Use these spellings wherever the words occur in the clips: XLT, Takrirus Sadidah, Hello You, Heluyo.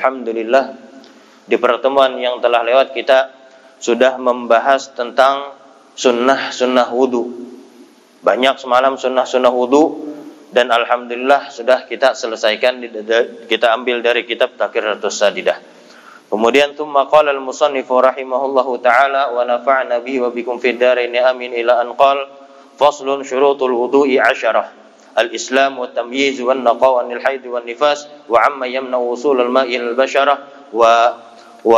Alhamdulillah, di pertemuan yang telah lewat kita sudah membahas tentang sunnah-sunnah wudu. Banyak semalam sunnah-sunnah wudu, dan alhamdulillah sudah kita selesaikan, kita ambil dari kitab Takrirus Sadidah. Kemudian tsumma qala al-musannifu rahimahullahu taala wa nafa'na bihi wa bikum fid dharain amin ila an qala faslun syurutul wudu'i 10. Al-Islam wa tamyiz wa an-naqaw anil haid wa nifas wa amma yamna wusul al-ma'i ila al-basharah wa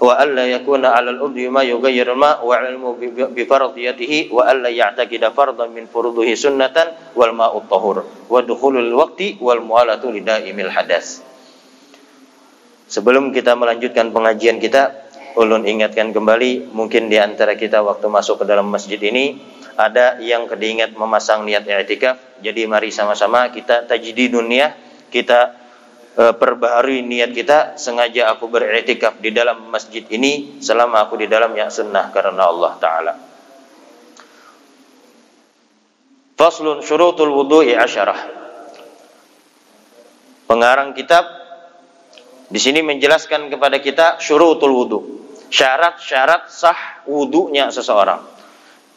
alla yakuna 'ala al-udhi ma yughayyiru al-ma' wa 'ilmu bi fardiyatihi wa alla ya'taqida fardan min furudihi sunnatan wal ma'u tahur wa dukhulul waqti wal mu'alatu lidaimil hadas. Sebelum kita melanjutkan pengajian kita, ulun ingatkan kembali, mungkin di antara kita waktu masuk ke dalam masjid ini ada yang kedingat memasang niat i'tikaf. Jadi mari sama-sama kita tajdidun niyah, kita perbaharui niat kita. Sengaja aku beriktikaf di dalam masjid ini selama aku di dalamnya sunnah karena Allah Ta'ala. Faslun syurutul wudu'i 10. Pengarang kitab di sini menjelaskan kepada kita syurutul wudu, syarat-syarat sah wudunya seseorang.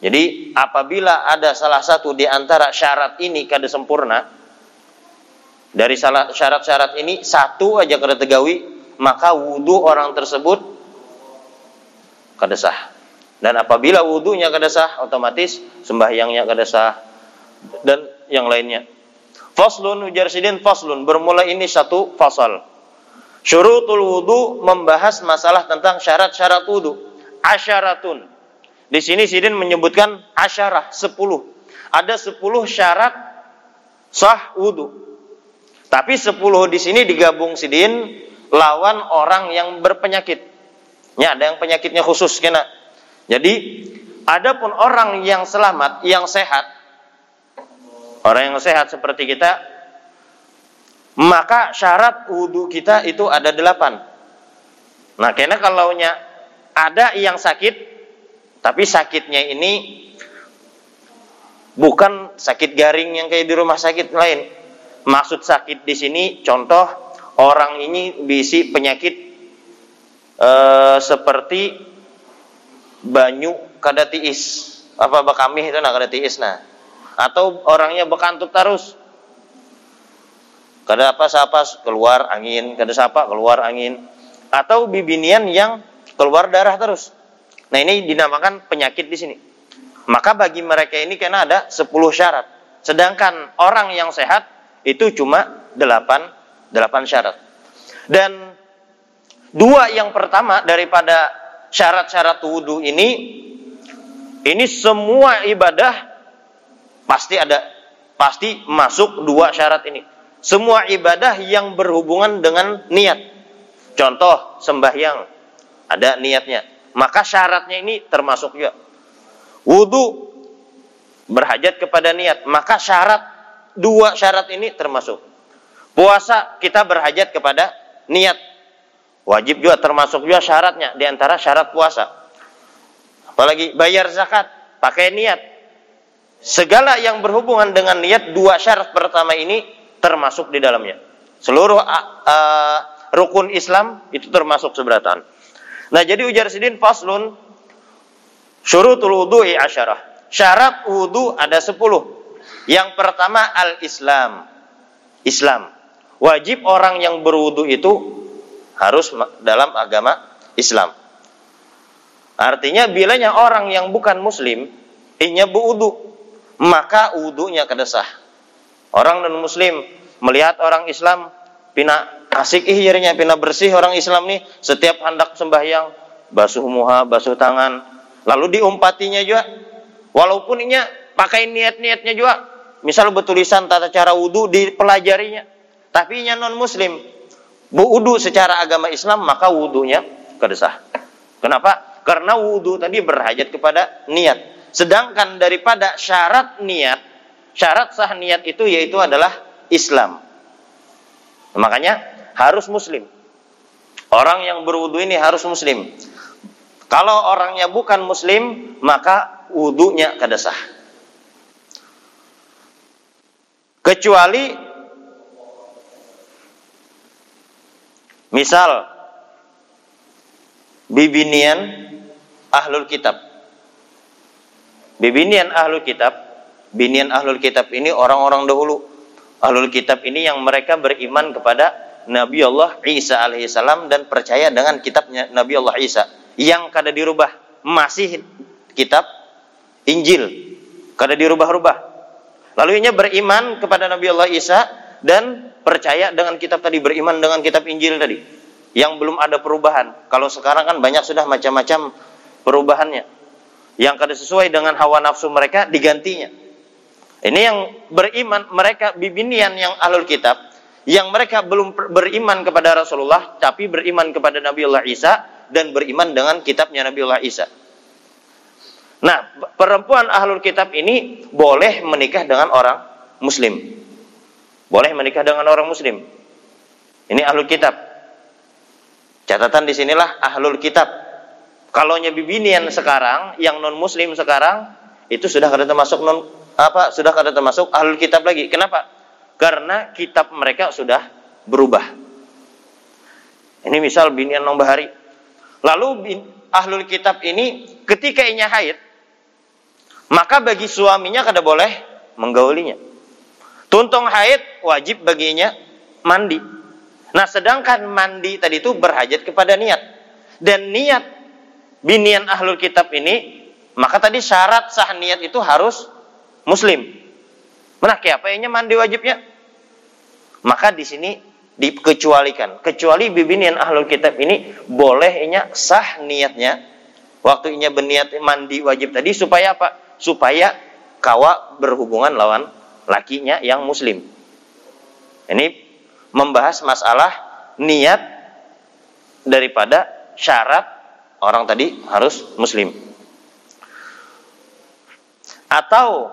Jadi apabila ada salah satu di antara syarat ini kada sempurna, dari syarat-syarat ini satu aja kada tegawi, maka wudu orang tersebut kada sah. Dan apabila wudunya kada sah, otomatis sembahyangnya kada sah dan yang lainnya. Faslun ujarsidin faslun, bermula ini satu fasal. Syurutul wudu membahas masalah tentang syarat-syarat wudu. Asyaratun. Di sini Sidin menyebutkan 10. Ada 10 syarat sah wudu. Tapi 10 di sini digabung Sidin lawan orang yang berpenyakit. Ya, ada yang penyakitnya khusus kena. Jadi, adapun orang yang selamat, yang sehat, orang yang sehat seperti kita, maka syarat wudu kita itu ada 8. Nah, karena kalaunya ada yang sakit, tapi sakitnya ini bukan sakit garing yang kayak di rumah sakit lain. Maksud sakit di sini, contoh orang ini berisi penyakit seperti banyu kada tiis, apa bekamih itu kada tiis nah. Atau orangnya bekantuk terus. Kada apa-apa keluar angin, kada sapa keluar angin. Atau bibinian yang keluar darah terus. Nah, ini dinamakan penyakit di sini. Maka bagi mereka ini karena ada 10 syarat. Sedangkan orang yang sehat itu cuma 8 syarat. Dan 2 yang pertama daripada syarat-syarat wudu ini semua ibadah pasti masuk 2 syarat ini. Semua ibadah yang berhubungan dengan niat. Contoh sembahyang ada niatnya. Maka syaratnya ini termasuk juga. Wudu berhajat kepada niat, maka syarat 2 syarat ini termasuk. Puasa kita berhajat kepada niat, wajib juga, termasuk juga syaratnya, di antara syarat puasa. Apalagi bayar zakat pakai niat. Segala yang berhubungan dengan niat, 2 syarat pertama ini termasuk di dalamnya. Seluruh rukun Islam itu termasuk seberatan. Nah, jadi ujar Sidin faslun syurutul wudu'i 10. Syarat wudu ada 10. Yang pertama al-Islam. Islam. Wajib orang yang berwudu itu harus dalam agama Islam. Artinya bilanya orang yang bukan muslim inya berwudu, maka wudunya kada sah. Orang non muslim melihat orang Islam pina asik ihirnya, pina bersih orang Islam nih, setiap hendak sembahyang basuh muha, basuh tangan, lalu diumpatinya juga, walaupun inya pakai niat-niatnya juga, misal bertulisan tata cara wudu dipelajarinya, tapi inya non muslim wudu secara agama Islam, maka wudunya kada sah. Kenapa? Karena wudu tadi berhajat kepada niat. Sedangkan daripada syarat niat, syarat sah niat itu yaitu adalah Islam. Makanya harus muslim. Orang yang berwudu ini harus muslim. Kalau orangnya bukan muslim, maka wudunya kada sah. Kecuali Misal bibinian ahlul kitab. Bibinian ahlul kitab, binian ahlul kitab ini orang-orang dahulu. Ahlul kitab ini yang mereka beriman kepada Nabi Allah Isa alaihissalam dan percaya dengan kitabnya Nabi Allah Isa yang kada dirubah, masih kitab Injil, kada dirubah-rubah. Lalu inya beriman kepada Nabi Allah Isa dan percaya dengan kitab tadi, beriman dengan kitab Injil tadi yang belum ada perubahan. Kalau sekarang kan banyak sudah macam-macam perubahannya yang kada sesuai dengan hawa nafsu mereka digantinya. Ini yang beriman mereka, bibinian yang ahlul kitab, yang mereka belum beriman kepada Rasulullah tapi beriman kepada Nabi Allah Isa dan beriman dengan kitabnya Nabi Allah Isa. Nah, perempuan ahlul kitab ini boleh menikah dengan orang muslim. Boleh menikah dengan orang muslim. Ini ahlul kitab. Catatan di sinilah ahlul kitab. Kalaunya bibinian sekarang yang non muslim sekarang itu sudah kada termasuk sudah kada termasuk ahlul kitab lagi. Kenapa? Karena kitab mereka sudah berubah. Ini misal binian non bahari. Lalu ahlul kitab ini ketika inya haid, maka bagi suaminya kada boleh menggaulinya. Tuntong haid wajib baginya mandi. Nah, sedangkan mandi tadi itu berhajat kepada niat. Dan niat binian ahlul kitab ini, maka tadi syarat sah niat itu harus muslim. Nah, kayak apa inya mandi wajibnya? Maka di sini dikecualikan. Kecuali binian ahlul kitab ini boleh inya sah niatnya waktu inya berniat mandi wajib tadi supaya apa? Supaya kawa berhubungan lawan lakinya yang muslim. Ini membahas masalah niat daripada syarat orang tadi harus muslim. Atau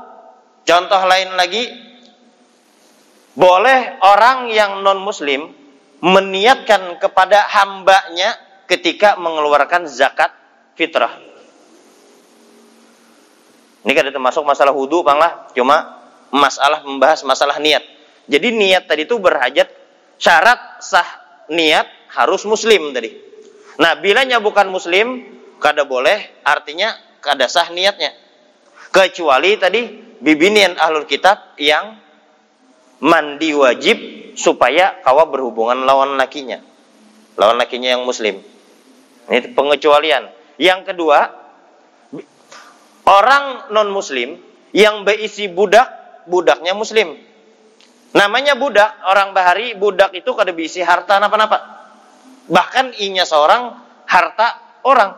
contoh lain lagi, boleh orang yang non muslim meniatkan kepada hambanya ketika mengeluarkan zakat fitrah. Ini kada termasuk masalah wudu, panglah cuma masalah membahas masalah niat. Jadi niat tadi itu berhajat, syarat sah niat harus muslim tadi. Nah, bilanya bukan muslim kada boleh, artinya kada sah niatnya. Kecuali tadi bibinian ahlul kitab yang mandi wajib supaya kawa berhubungan lawan lakinya yang muslim. Ini pengecualian. Yang kedua, orang non-muslim yang berisi budak, budaknya muslim. Namanya budak, orang bahari, budak itu kada berisi harta napa-napa. Bahkan inya seorang harta orang.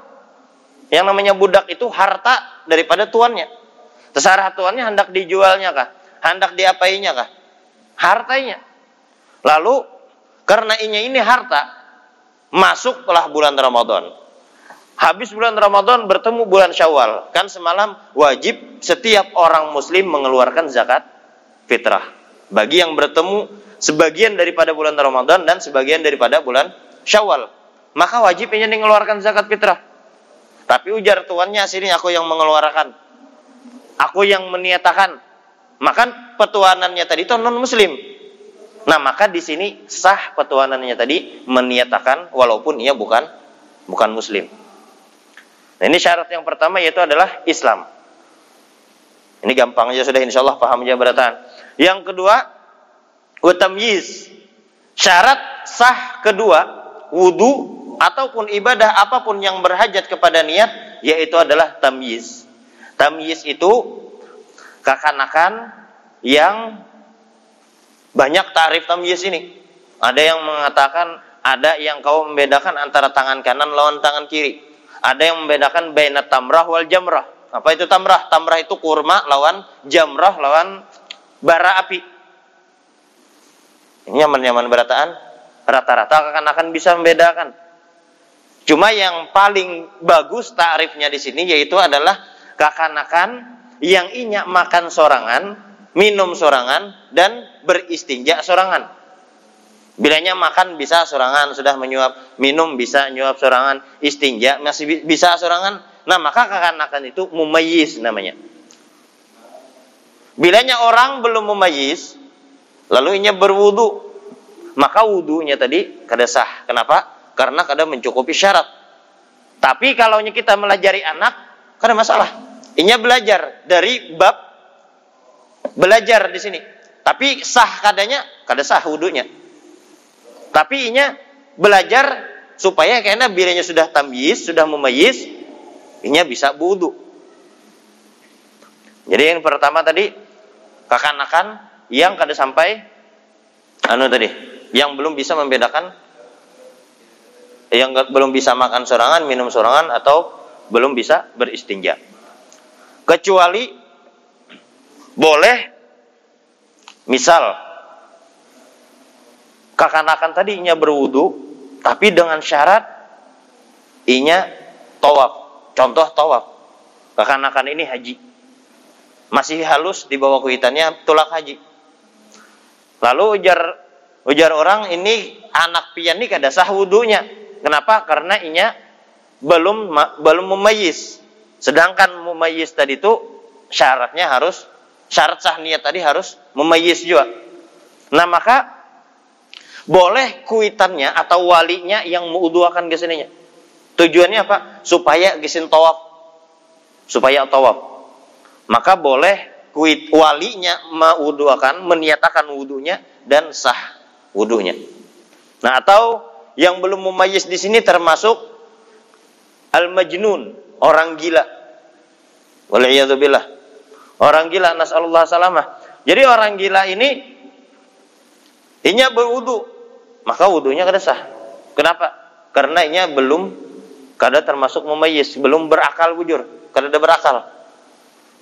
Yang namanya budak itu harta daripada tuannya. Terserah tuannya hendak dijualnya kah? Hendak diapainya kah? Hartanya. Lalu, karena inya ini harta, masuklah bulan Ramadan. Habis bulan Ramadan bertemu bulan Syawal. Kan semalam wajib setiap orang muslim mengeluarkan zakat fitrah. Bagi yang bertemu sebagian daripada bulan Ramadan dan sebagian daripada bulan Syawal. Maka wajibnya mengeluarkan zakat fitrah. Tapi ujar tuannya, sini aku yang mengeluarkan. Aku yang meniatakan. Maka petuanannya tadi itu non muslim. Nah, maka di sini sah petuanannya tadi meniatakan walaupun ia bukan muslim. Nah, ini syarat yang pertama yaitu adalah Islam. Ini gampang aja sudah, insya Allah pahamnya beratan. Yang kedua, watamyiz. Syarat sah kedua, wudu ataupun ibadah apapun yang berhajat kepada niat, yaitu adalah tamyiz. Tamyiz itu kakanakan yang banyak tarif tamyiz ini. Ada yang mengatakan, ada yang kau membedakan antara tangan kanan lawan tangan kiri. Ada yang membedakan baina tamrah wal jamrah. Apa itu tamrah? Tamrah itu kurma lawan jamrah lawan bara api. Ini nyaman-nyaman berataan. Rata-rata akan bisa membedakan. Cuma yang paling bagus takrifnya di sini yaitu adalah kakanakan yang inya makan sorangan, minum sorangan, dan beristinja sorangan. Bilanya makan bisa sorangan, sudah menyuap, minum bisa nyuap sorangan, istinja masih bisa sorangan. Nah, maka kakanakan itu mumayyiz namanya. Bilanya orang belum mumayyiz, lalu inya berwudu, maka wudunya tadi kada sah. Kenapa? Karena kada mencukupi syarat. Tapi kalau kita melajari anak, kada masalah. Inya belajar dari bab belajar di sini. Tapi sah kadanya, kada sah wudunya. Tapi inya belajar supaya karena bilanya sudah tamyiz, sudah mumayyiz, inya bisa wudu. Jadi yang pertama tadi kekanakan yang kada sampai yang belum bisa membedakan, yang belum bisa makan sorangan, minum sorangan, atau belum bisa beristinja. Kecuali boleh, misal kekanakan tadi inya berwudu, tapi dengan syarat inya tawaf. Contoh tawaf, kekanakan ini haji, masih halus di bawah kuitannya tulak haji. Lalu ujar orang ini anak pian ini kada sah wudunya. Kenapa? Karena inya belum mumayyiz. Sedangkan mumayyiz tadi itu syaratnya harus, syarat sah niat tadi harus mumayyiz juga. Nah, maka boleh kuitannya atau walinya yang mewuduakan geseninya. Tujuannya apa? Supaya gesin tawaf. Supaya tawaf. Maka boleh walinya mewuduakan, meniatakan wudunya dan sah wudunya. Nah, atau yang belum mumayyiz di sini termasuk al-majnun, orang gila. Waliyadzubillah. Orang gila, nasallallahu salamah. Jadi orang gila ini inya berwudu, maka wudunya kada sah. Kenapa? Karena inya belum kada termasuk mumayyiz, belum berakal bujur, kada ada berakal.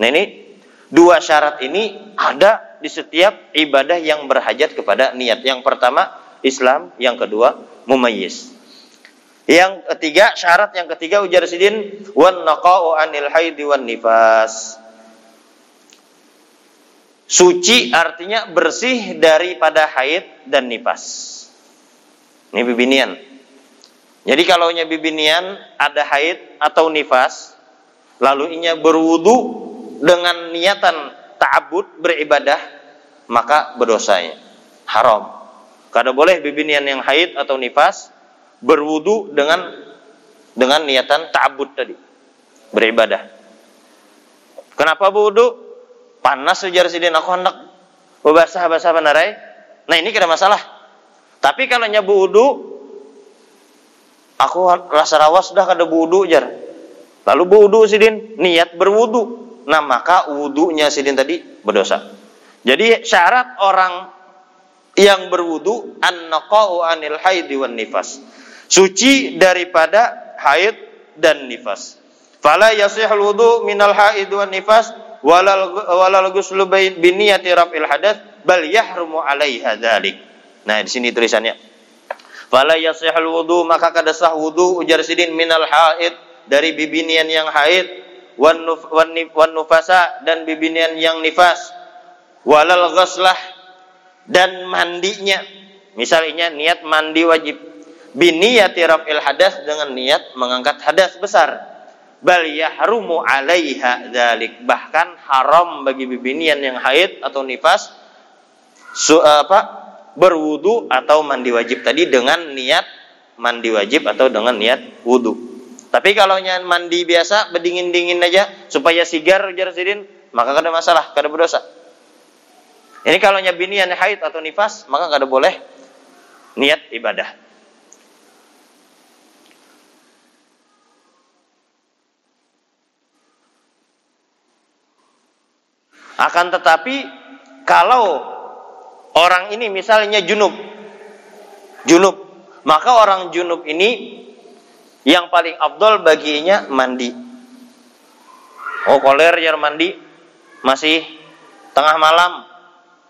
Nah, ini dua syarat ini ada di setiap ibadah yang berhajat kepada niat. Yang pertama Islam, yang kedua mumayyiz. Yang ketiga, syarat yang ketiga ujar Sidin, wan naqa'u anil haidhi wan nifas. Suci artinya bersih daripada haid dan nifas. Ini bibinian. Jadi kalau nya bibinian ada haid atau nifas, lalu inya berwudu dengan niatan ta'abud beribadah, maka berdosanya haram. Kada boleh bibinian yang haid atau nifas berwudu dengan niatan ta'abud tadi beribadah. Kenapa berwudu? Panas ujar Sidin, aku hendak basah-basah panarai. Nah, ini kada masalah. Tapi kalau nya wudu, aku rasa rawas dah kada wudu ujar. Lalu wudu Sidin, niat berwudu. Nah, maka wudunya Sidin tadi berdosa. Jadi syarat orang yang berwudu an-naqa'u anil haid wan nifas, suci daripada haid dan nifas. Fala yasihul wudu minal haid wan nifas walal ghuslu biniyati raf'il hadath bal yahrumu 'alaiha dzalik. Nah, di sini tulisannya. Fala yasihul wudu, maka kada sah wudu ujar Sidin minal haid, dari bibinian yang haid, wan nufasa, dan bibinian yang nifas, walal ghuslah, dan mandinya. Misalnya niat mandi wajib, biniyati raf'il hadas, dengan niat mengangkat hadas besar, bal yahrumu 'alaiha dzalik, bahkan haram bagi bibinian yang haid atau nifas berwudu atau mandi wajib tadi dengan niat mandi wajib atau dengan niat wudu. Tapi kalau nyan mandi biasa, bedingin-dingin aja supaya sigar ujar Sidin, maka kada masalah, kada berdosa. Ini kalau nya binian haid atau nifas, maka kada boleh niat ibadah. Akan tetapi kalau orang ini misalnya junub, maka orang junub ini yang paling afdol baginya mandi. Oh, koler jar mandi masih tengah malam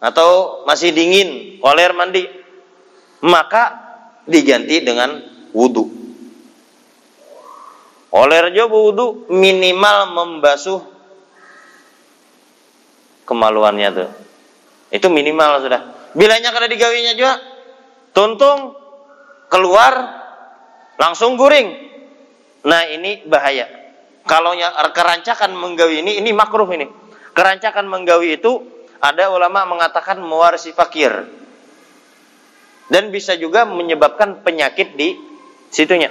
atau masih dingin, koler mandi, maka diganti dengan wudu. Koler jo wudu, minimal membasuh kemaluannya tuh. Itu minimal sudah. Bilanya kada digawinya juga, tuntung keluar langsung guring. Nah, ini bahaya. Kalau kerancakan menggawi ini makruh ini. Kerancakan menggawi itu ada ulama mengatakan mewarisi fakir. Dan bisa juga menyebabkan penyakit di situnya.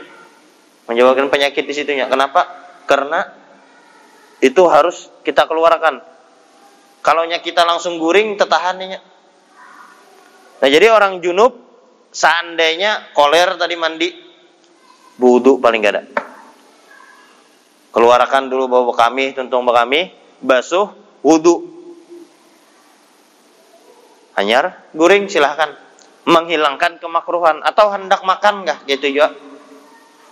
Menyebabkan penyakit di situnya. Kenapa? Karena itu harus kita keluarkan. Kalau kita langsung guring, tertahannya. Nah, jadi orang junub seandainya koler tadi mandi, wudu paling gak ada. Keluarkan dulu bau bekamih, tuntung bekamih, basuh, wudu. Hanyar, guring silahkan. Menghilangkan kemakruhan. Atau hendak makan nggak gitu juga.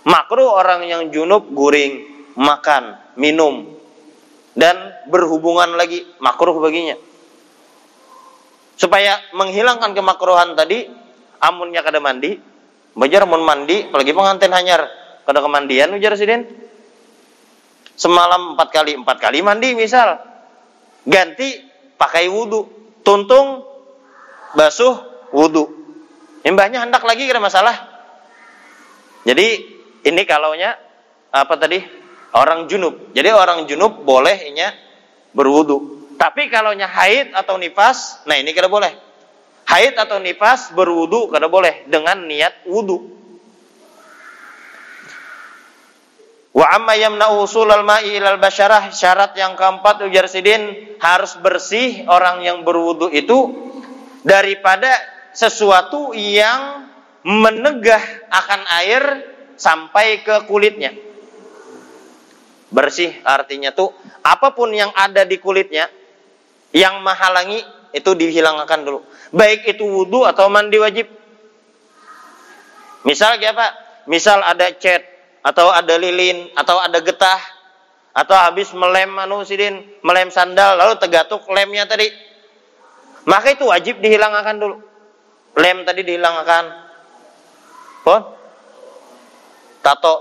Makruh orang yang junub guring, makan, minum, dan berhubungan lagi, makruh baginya. Supaya menghilangkan kemakruhan tadi, amunnya kada mandi, bajar mun mandi, apalagi pengantin hanyar kada kemandian ujar sidin. Semalam 4 kali mandi misal. Ganti pakai wudu, tuntung, basuh, wudu. Imbahnya hendak lagi kira masalah. Jadi ini kalaunya apa tadi? Orang junub. Jadi orang junub bolehnya berwudu. Tapi kalaunya haid atau nifas, nah ini kada boleh. Haid atau nifas berwudu kada boleh dengan niat wudu. Wa amma yamna'u usulal ma'i ilal basyarah, syarat yang keempat ujar sidin, harus bersih orang yang berwudu itu daripada sesuatu yang menegah akan air sampai ke kulitnya. Bersih artinya tuh apapun yang ada di kulitnya yang menghalangi itu dihilangkan dulu. Baik itu wudu atau mandi wajib. Misal apa? Misal ada cat atau ada lilin atau ada getah atau habis melem sandal lalu tegatuk lemnya tadi. Maka itu wajib dihilangkan dulu. Lem tadi dihilangkan. Pon? Tato.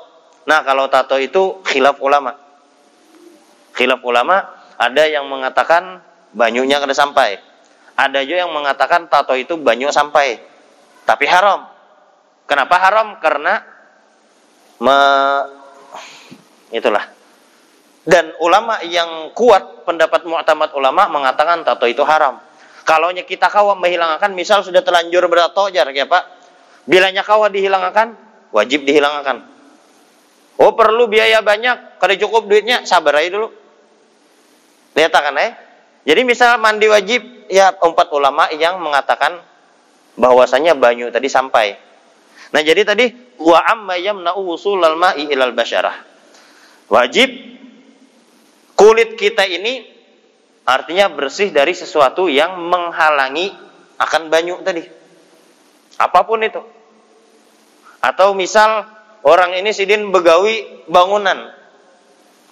Nah, kalau tato itu khilaf ulama. Khilaf ulama, ada yang mengatakan banyunya kada sampai. Ada juga yang mengatakan tato itu banyu sampai. Tapi haram. Kenapa haram? Karena itulah. Dan ulama yang kuat, pendapat mu'tamad ulama mengatakan tato itu haram. Kalaunya kita kawa menghilangkan, misal sudah telanjur bertato jar ya Pak. Bilanya kawa dihilangkan, wajib dihilangkan. Oh, perlu biaya banyak, kada cukup duitnya, sabar aja dulu. Lihatkan ya. Jadi misal mandi wajib, ya empat ulama yang mengatakan bahwasanya banyu tadi sampai. Nah, jadi tadi wa amma yamna'u usulal ma'i ilal basyarah. Wajib kulit kita ini artinya bersih dari sesuatu yang menghalangi akan banyu tadi. Apapun itu. Atau misal orang ini sidin begawi bangunan.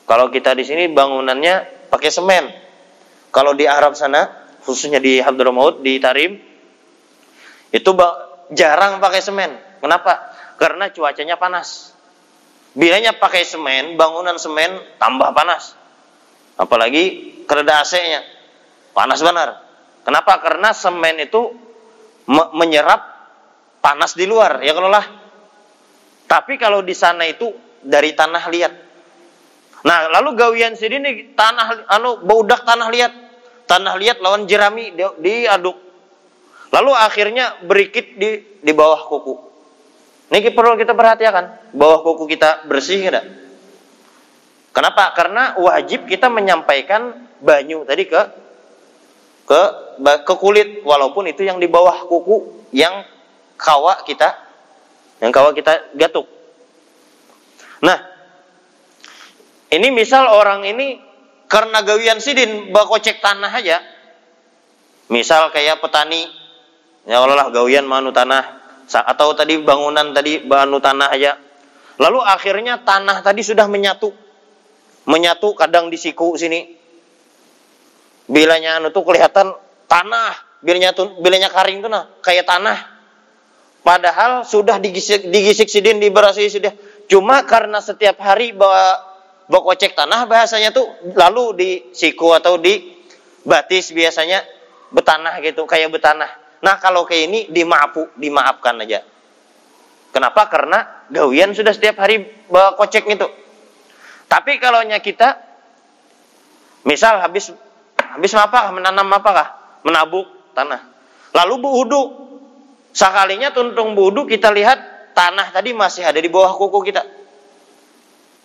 Kalau kita di sini bangunannya pakai semen. Kalau di Arab sana, khususnya di Hadramaut, di Tarim, itu jarang pakai semen. Kenapa? Karena cuacanya panas. Bilanya pakai semen, bangunan semen tambah panas. Apalagi kereda AC-nya panas benar. Kenapa? Karena semen itu menyerap panas di luar, ya kelolah. Tapi kalau di sana itu dari tanah liat. Nah, lalu gawian sini nih, tanah baudak tanah liat. Tanah liat lawan jerami diaduk. Lalu akhirnya berikit di bawah kuku. Ini perlu kita perhatikan, bawah kuku kita bersih enggak? Kenapa? Karena wajib kita menyampaikan banyu tadi ke kulit walaupun itu yang di bawah kuku yang kawa kita gatuk. Nah, ini misal orang ini karena gawian sidin bakocek tanah aja. Misal kayak petani, ya Allah gawian manu tanah atau tadi bangunan tadi manu tanah aja. Lalu akhirnya tanah tadi sudah menyatu kadang di siku sini. Bilanya tuh kelihatan tanah, bilanya karing tuh nah, kayak tanah. Padahal sudah digisik sidin, diberasih sudah. Cuma karena setiap hari bakocek tanah bahasanya tuh lalu di siku atau di batis biasanya betanah gitu, kayak betanah. Nah, kalau kayak ini dimaafkan aja. Kenapa? Karena gawian sudah setiap hari bakocek gitu. Tapi kalaunya kita misal habis menanam apakah? Menabuk tanah. Lalu berwudu. Sekalinya tuntung budu kita lihat tanah tadi masih ada di bawah kuku kita,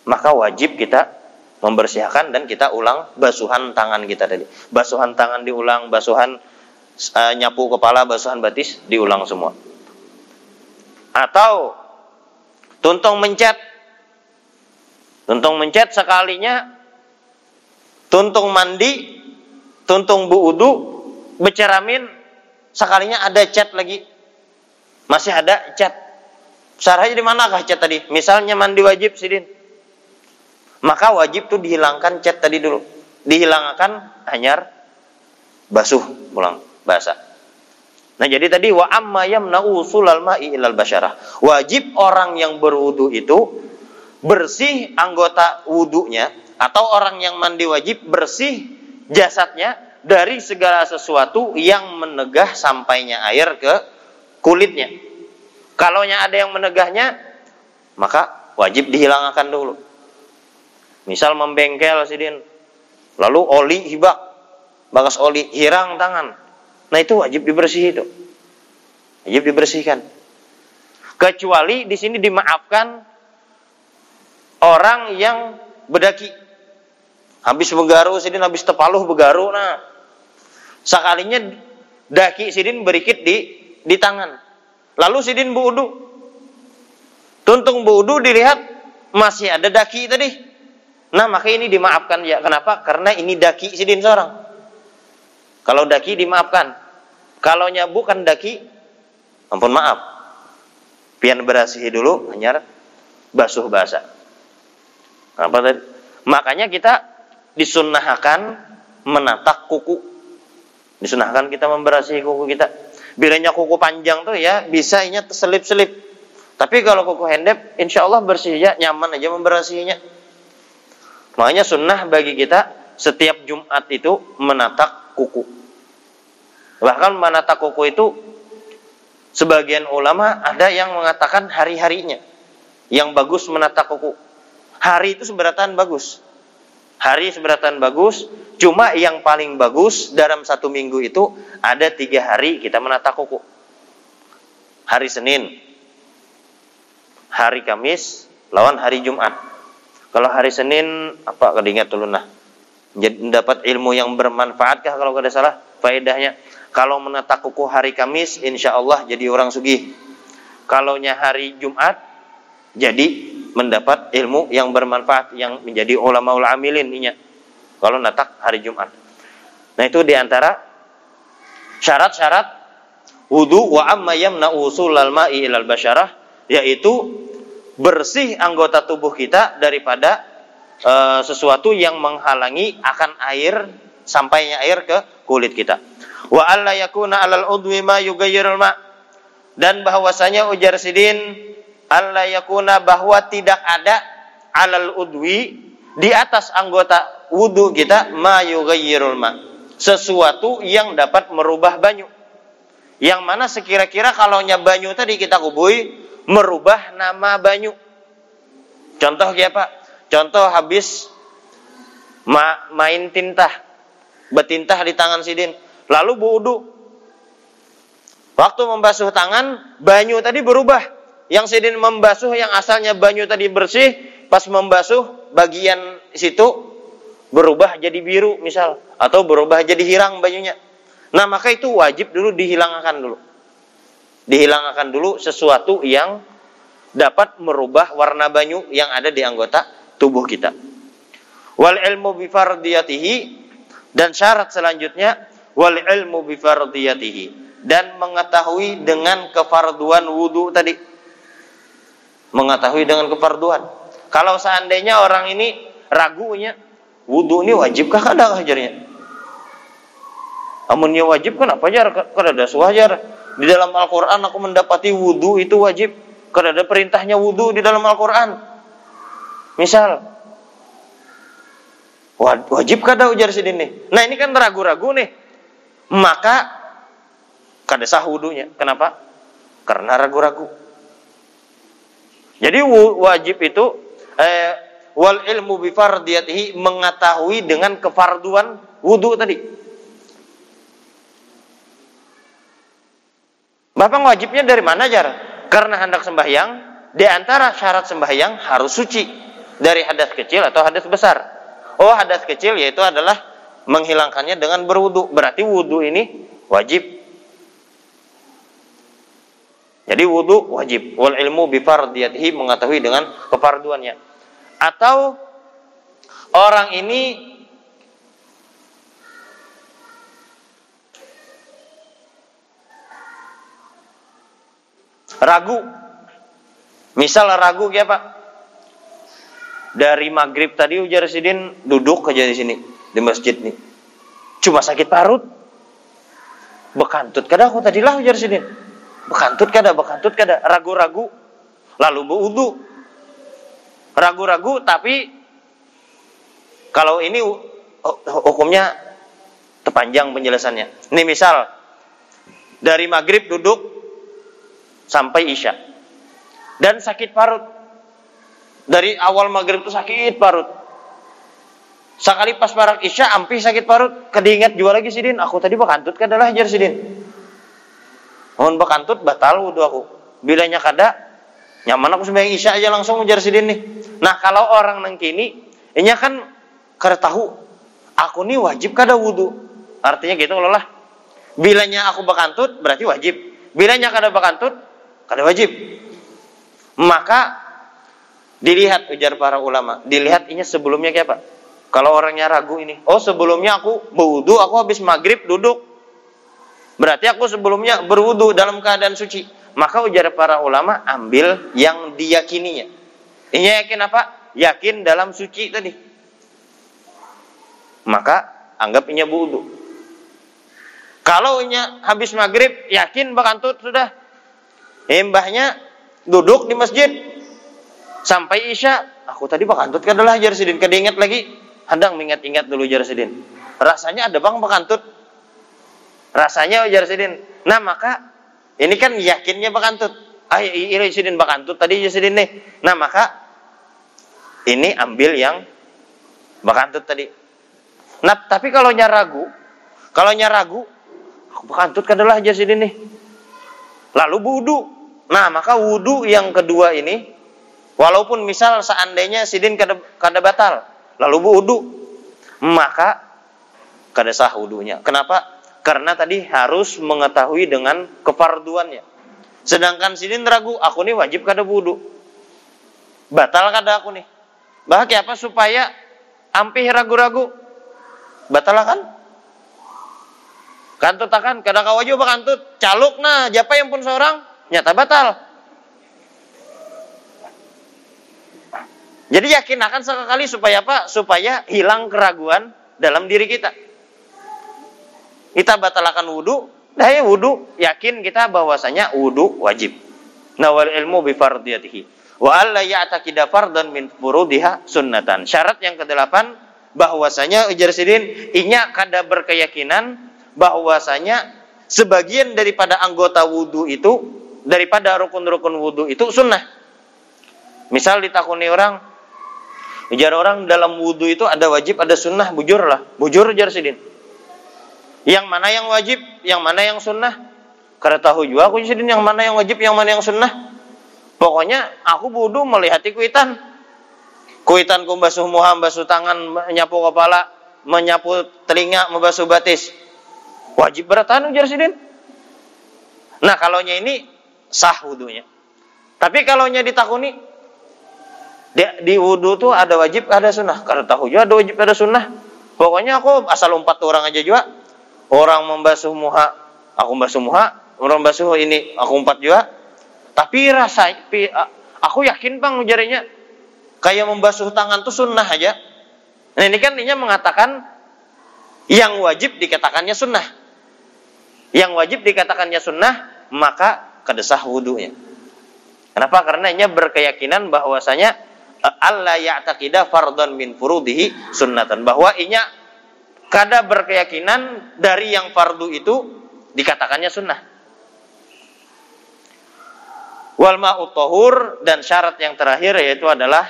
maka wajib kita membersihkan dan kita ulang basuhan tangan kita tadi. Basuhan tangan diulang, basuhan nyapu kepala, basuhan batis diulang semua. Atau tuntung mencet sekalinya, tuntung mandi, tuntung buudu, beceramin, sekalinya ada cat lagi, masih ada cat. Caranya di manakah cat tadi? Misalnya mandi wajib sidin, maka wajib tuh dihilangkan cat tadi dulu, dihilangkan hanyar basuh pulang basah. Nah jadi tadi wa amma yamna'u sulal ma'i ilal basyarah, wajib orang yang berwudu itu bersih anggota wudunya, atau orang yang mandi wajib bersih jasadnya dari segala sesuatu yang menegah sampainya air ke kulitnya. Kalau ada yang menegahnya, maka wajib dihilangkan dulu. Misal membengkel sidin, lalu oli hibak, bagas oli hirang tangan, nah itu wajib dibersih, itu wajib dibersihkan. Kecuali di sini dimaafkan orang yang bedaki, habis begaru sidin, habis tepaluh begaru, nah sekalinya daki sidin berikit di tangan, lalu sidin buudu, tuntung buudu dilihat masih ada daki tadi. Nah maka ini dimaafkan ya. Kenapa? Karena ini daki sidin seorang. Kalau daki dimaafkan, kalau nyabu kan daki, ampun maaf, pian berasihi dulu, hanyar basuh basah. Kenapa tadi? Makanya kita disunnahkan menatak kuku, disunnahkan kita memberasihi kuku kita. Bilanya kuku panjang tuh ya bisa inya terselip-selip. Tapi kalau kuku hendep, insya Allah bersihnya nyaman aja memberasihinya. Makanya sunnah bagi kita setiap Jumat itu menatak kuku. Bahkan menatak kuku itu sebagian ulama ada yang mengatakan hari-harinya yang bagus menatak kuku. Hari itu seberatan bagus. Hari seberatan bagus, cuma yang paling bagus dalam satu minggu itu ada 3 hari kita menatak kuku. Hari Senin, hari Kamis, lawan hari Jumat. Kalau hari Senin apa kadingat tulunah, mendapat ilmu yang bermanfaatkah kalau kada salah faedahnya. Kalau menata kuku hari Kamis, insya Allah jadi orang sugih. Kalaunya hari Jumat, jadi mendapat ilmu yang bermanfaat yang menjadi ulamaul amilin inya. Kalau natak hari Jumat. Nah itu diantara syarat-syarat wudu wa amma yamna'u sulal ma'i ilal basyarah, yaitu bersih anggota tubuh kita daripada sesuatu yang menghalangi akan air, sampainya air ke kulit kita. Wa alla yakuna 'alal udwi ma yughayyirul ma, dan bahwasanya ujar sidin alla yakuna, bahwa tidak ada 'alal udwi, di atas anggota wudu kita, ma yughayyirul ma, sesuatu yang dapat merubah banyu. Yang mana sekira-kira kalaunya banyu tadi kita kubui merubah nama banyu. Contoh apa? Contoh habis main tintah, betintah di tangan sidin, lalu buudu. Waktu membasuh tangan, banyu tadi berubah. Yang sidin membasuh, yang asalnya banyu tadi bersih, pas membasuh bagian situ berubah jadi biru misal, atau berubah jadi hirang banyunya. Nah maka itu wajib dulu dihilangkan dulu sesuatu yang dapat merubah warna banyu yang ada di anggota tubuh kita. Wal ilmu bi fardiyatihi, dan syarat selanjutnya wal ilmu bi fardiyatihi, dan mengetahui dengan kefarduan wudu tadi. Mengetahui dengan kefarduan. Kalau seandainya orang ini ragunya, wudu ini wajibkah kada ajarnya? Amunnya wajib kan apa ajar kada ada suajar. Di dalam Al-Quran aku mendapati wudu itu wajib, karena ada perintahnya wudu di dalam Al-Quran. Misal, wajib kada ujar sidin? Nah ini kan ragu-ragu nih, maka kada sah wudunya. Kenapa? Karena ragu-ragu. Jadi wajib itu wal ilmu bi fardiyatihi, mengetahui dengan kefarduan wudu tadi. Bapak wajibnya dari mana, Jar? Karena hendak sembahyang, di antara syarat sembahyang harus suci dari hadas kecil atau hadas besar. Oh, hadas kecil yaitu adalah menghilangkannya dengan berwudu. Berarti wudu ini wajib. Jadi wudu wajib. Wal ilmu bi fardiyatihi, mengetahui dengan kefarduannya. Atau orang ini ragu, misal ragu ya Pak, dari maghrib tadi ujar Sidin duduk aja di sini di masjid nih, cuma sakit parut, bekantut kada aku tadi lah ujar Sidin, bekantut kada, ragu-ragu, lalu berwudu, ragu-ragu tapi kalau ini hukumnya terpanjang penjelasannya. Ini misal dari maghrib duduk sampai isya dan sakit parut, dari awal maghrib itu sakit parut, sekali pas parak isya ampi sakit parut, kedingat juga lagi Sidin, aku tadi bekantut kada lah jar Sidin, mohon bekantut batal wudu aku, bilanya kada nyaman aku sembahyang isya aja langsung ujar Sidin nih. Nah kalau orang nengkini ini kan kertahu aku nih wajib kada wudu, artinya gitu loh lah, bilanya aku bekantut berarti wajib, bilanya kada bekantut kada wajib. Maka dilihat ujar para ulama, dilihat ini sebelumnya kayak apa? Kalau orangnya ragu ini, oh sebelumnya aku berwudu, aku habis maghrib duduk, berarti aku sebelumnya berwudu dalam keadaan suci. Maka ujar para ulama ambil yang diyakininya. Ini yakin apa? Yakin dalam suci tadi. Maka anggap ini berwudu. Kalau ini habis maghrib yakin bekantut sudah, mbahnya duduk di masjid sampai isya, aku tadi bekantut kadalah jar Sidin, kadingat lagi, hadang mengingat-ingat dulu jar Sidin, rasanya ada bang bekantut, rasanya jar Sidin. Nah maka ini kan yakinnya bekantut, iya Sidin bekantut tadi jar Sidin nih. Nah maka ini ambil yang bekantut tadi. Nah tapi kalau ragu aku bekantut kadalah jar Sidin nih, lalu wudu. Nah, maka wudu yang kedua ini, walaupun misal seandainya Sidin kada batal, lalu wudu, maka kada sah wudunya. Kenapa? Karena tadi harus mengetahui dengan kefarduannya. Sedangkan Sidin ragu, aku nih wajib kada wudu, batal kada aku nih. Bahkan apa supaya ampih ragu-ragu, batal kan? Kantut akan, kada kawaju bakantut, caluk nah, japa yang pun seorang, nyata batal. Jadi yakin akan sekali supaya apa? Supaya hilang keraguan dalam diri kita. Kita batalkan wudu, daya wudu, yakin kita bahwasanya wudu wajib. Na wal ilmu bi fardiyatihi wa alla ya'taqida fardan min furudiha sunnatan. Syarat yang ke-8 bahwasanya ujar Sidin inya kada berkeyakinan bahwasanya sebagian daripada anggota wudu itu, daripada rukun-rukun wudu itu sunnah. Misal ditakuni orang, ujar orang dalam wudu itu ada wajib, ada sunnah, bujur ujar Sidin. Yang mana yang wajib, yang mana yang sunnah? Kada tahu juga aku Sidin yang mana yang wajib, yang mana yang sunnah. Pokoknya aku wudu melihati kuitan. Kuitanku basuh muha, basuh tangan, menyapu kepala, menyapu telinga, membasuh batis. Wajib bertahan ujar Sidin. Nah, kalaunya ini sah wudunya. Tapi kalaunya ditakuni di wudu tuh ada wajib, ada sunnah. Kada tahu juga ada wajib, ada sunnah. Pokoknya aku asal lompat orang aja juga. Orang membasuh muha, aku membasuh muha, orang membasuh ini, aku umpat juga. Tapi rasa aku yakin Bang ujarnya kayak membasuh tangan tuh sunnah aja. Nah, ini kan dia mengatakan yang wajib dikatakannya sunnah. Yang wajib dikatakannya sunnah, maka kedesah wudunya. Kenapa? Karena ia berkeyakinan bahwasanya alla ya'taqida fardhan min furudihi sunnatan, bahwa ia kada berkeyakinan dari yang fardu itu dikatakannya sunnah. Wal ma'ut tahur, dan syarat yang terakhir yaitu adalah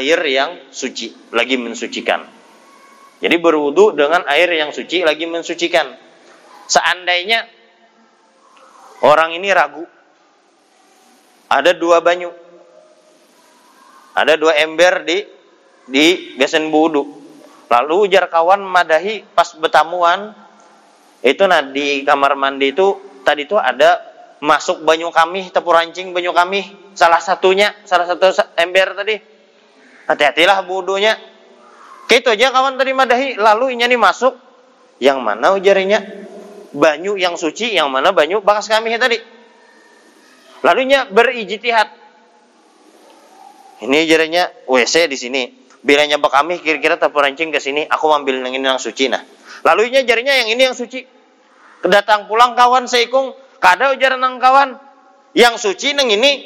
air yang suci, lagi mensucikan. Jadi berwudu dengan air yang suci, lagi mensucikan. Seandainya Orang ini ragu. Ada dua banyu. Ada dua ember di besen budu. Lalu ujar kawan madahi pas betamuan. Itu nah di kamar mandi itu tadi tuh ada masuk banyu kamih, tepurancing banyu kamih. Salah satu ember tadi. Hati-hatilah budunya. Gitu aja kawan tadi madahi. Lalu inya nih masuk. Yang mana ujarinya? Banyu yang suci, yang mana banyu bakas kamih tadi. Lalunya berijtihad. Ini jaranya WC di sini. Bilanya bak kamih kira-kira terperancing ke sini, aku ambil yang ini yang suci nah. Lalunya jaranya yang ini yang suci. Kedatang pulang kawan seikung, kada ujar nang kawan yang suci nang ini.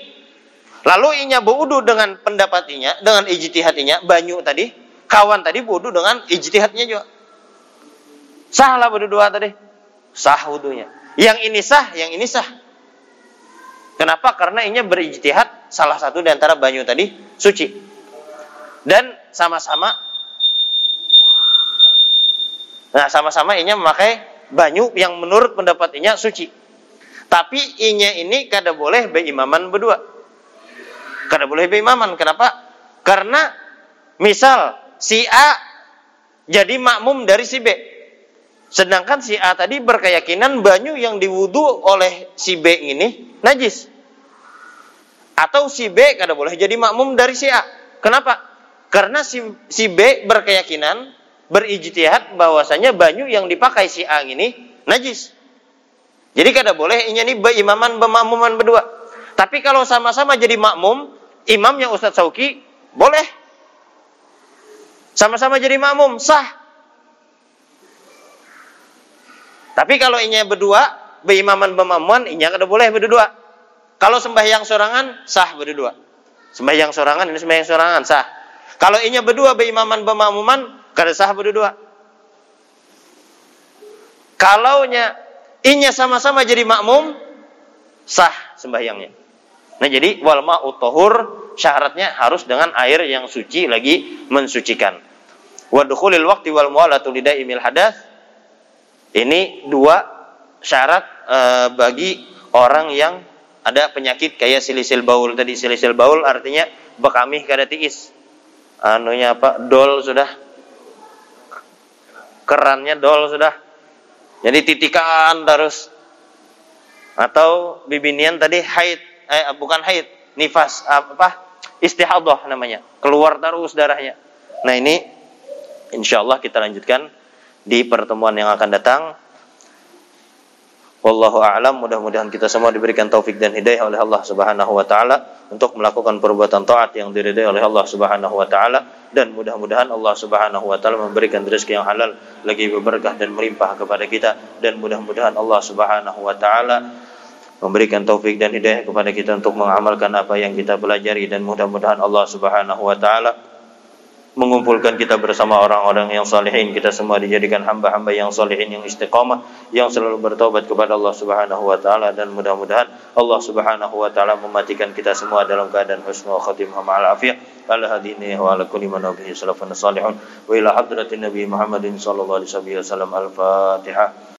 Lalu inya budu dengan pendapatinya, dengan ijtihadnya banyu tadi, kawan tadi budu dengan ijtihadnya juga. Sah lah berdua tadi. Sah wudunya. Yang ini sah, yang ini sah. Kenapa? Karena inya berijtihad salah satu di antara banyu tadi suci. Dan sama-sama inya memakai banyu yang menurut pendapat inya suci. Tapi inya ini kada boleh beimaman berdua. Kada boleh beimaman. Kenapa? Karena misal si A jadi makmum dari si B. Sedangkan si A tadi berkeyakinan banyu yang diwudu oleh si B ini najis. Atau si B kada boleh jadi makmum dari si A. Kenapa? Karena si B berkeyakinan, berijtihad bahwasanya banyu yang dipakai si A ini najis. Jadi kada boleh ini beimaman bermakmuman berdua. Tapi kalau sama-sama jadi makmum, imamnya Ustadz Sauki boleh. Sama-sama jadi makmum sah. Tapi kalau inya berdua, beimaman-bemamuan, inya kada boleh berdua. Kalau sembahyang sorangan, sah berdua. Sembahyang sorangan, sah. Kalau inya berdua, beimaman-bemamuman, kada sah berdua. Kalau inya sama-sama jadi makmum, sah sembahyangnya. Nah jadi, wal ma'u tahur, syaratnya harus dengan air yang suci lagi mensucikan. Wadukhulil waqti wal mu'alatu lidai imil hadas. Ini dua syarat bagi orang yang ada penyakit kayak silisil baul tadi. Silisil baul artinya bekamih kada tiis. Dol sudah. Kerannya dol sudah. Jadi titikan terus. Atau bibinian tadi bukan haid, nifas istihadah namanya. Keluar terus darahnya. Nah, ini insyaallah kita lanjutkan di pertemuan yang akan datang. Wallahu a'lam, mudah-mudahan kita semua diberikan taufik dan hidayah oleh Allah Subhanahu wa taala untuk melakukan perbuatan taat yang diridai oleh Allah Subhanahu wa taala, dan mudah-mudahan Allah Subhanahu wa taala memberikan rezeki yang halal lagi berberkah dan melimpah kepada kita, dan mudah-mudahan Allah Subhanahu wa taala memberikan taufik dan hidayah kepada kita untuk mengamalkan apa yang kita pelajari, dan mudah-mudahan Allah Subhanahu wa taala mengumpulkan kita bersama orang-orang yang salihin. Kita semua dijadikan hamba-hamba yang salihin, yang istiqamah, yang selalu bertaubat kepada Allah Subhanahu wa taala, dan mudah-mudahan Allah Subhanahu wa taala mematikan kita semua dalam keadaan husnul khatimah ma'al afiyah. Ala hadinihi wa ala kulli man bihi salafun salihun wa ila hadratin nabi Muhammadin sallallahu alaihi wasallam. Al-Fatihah.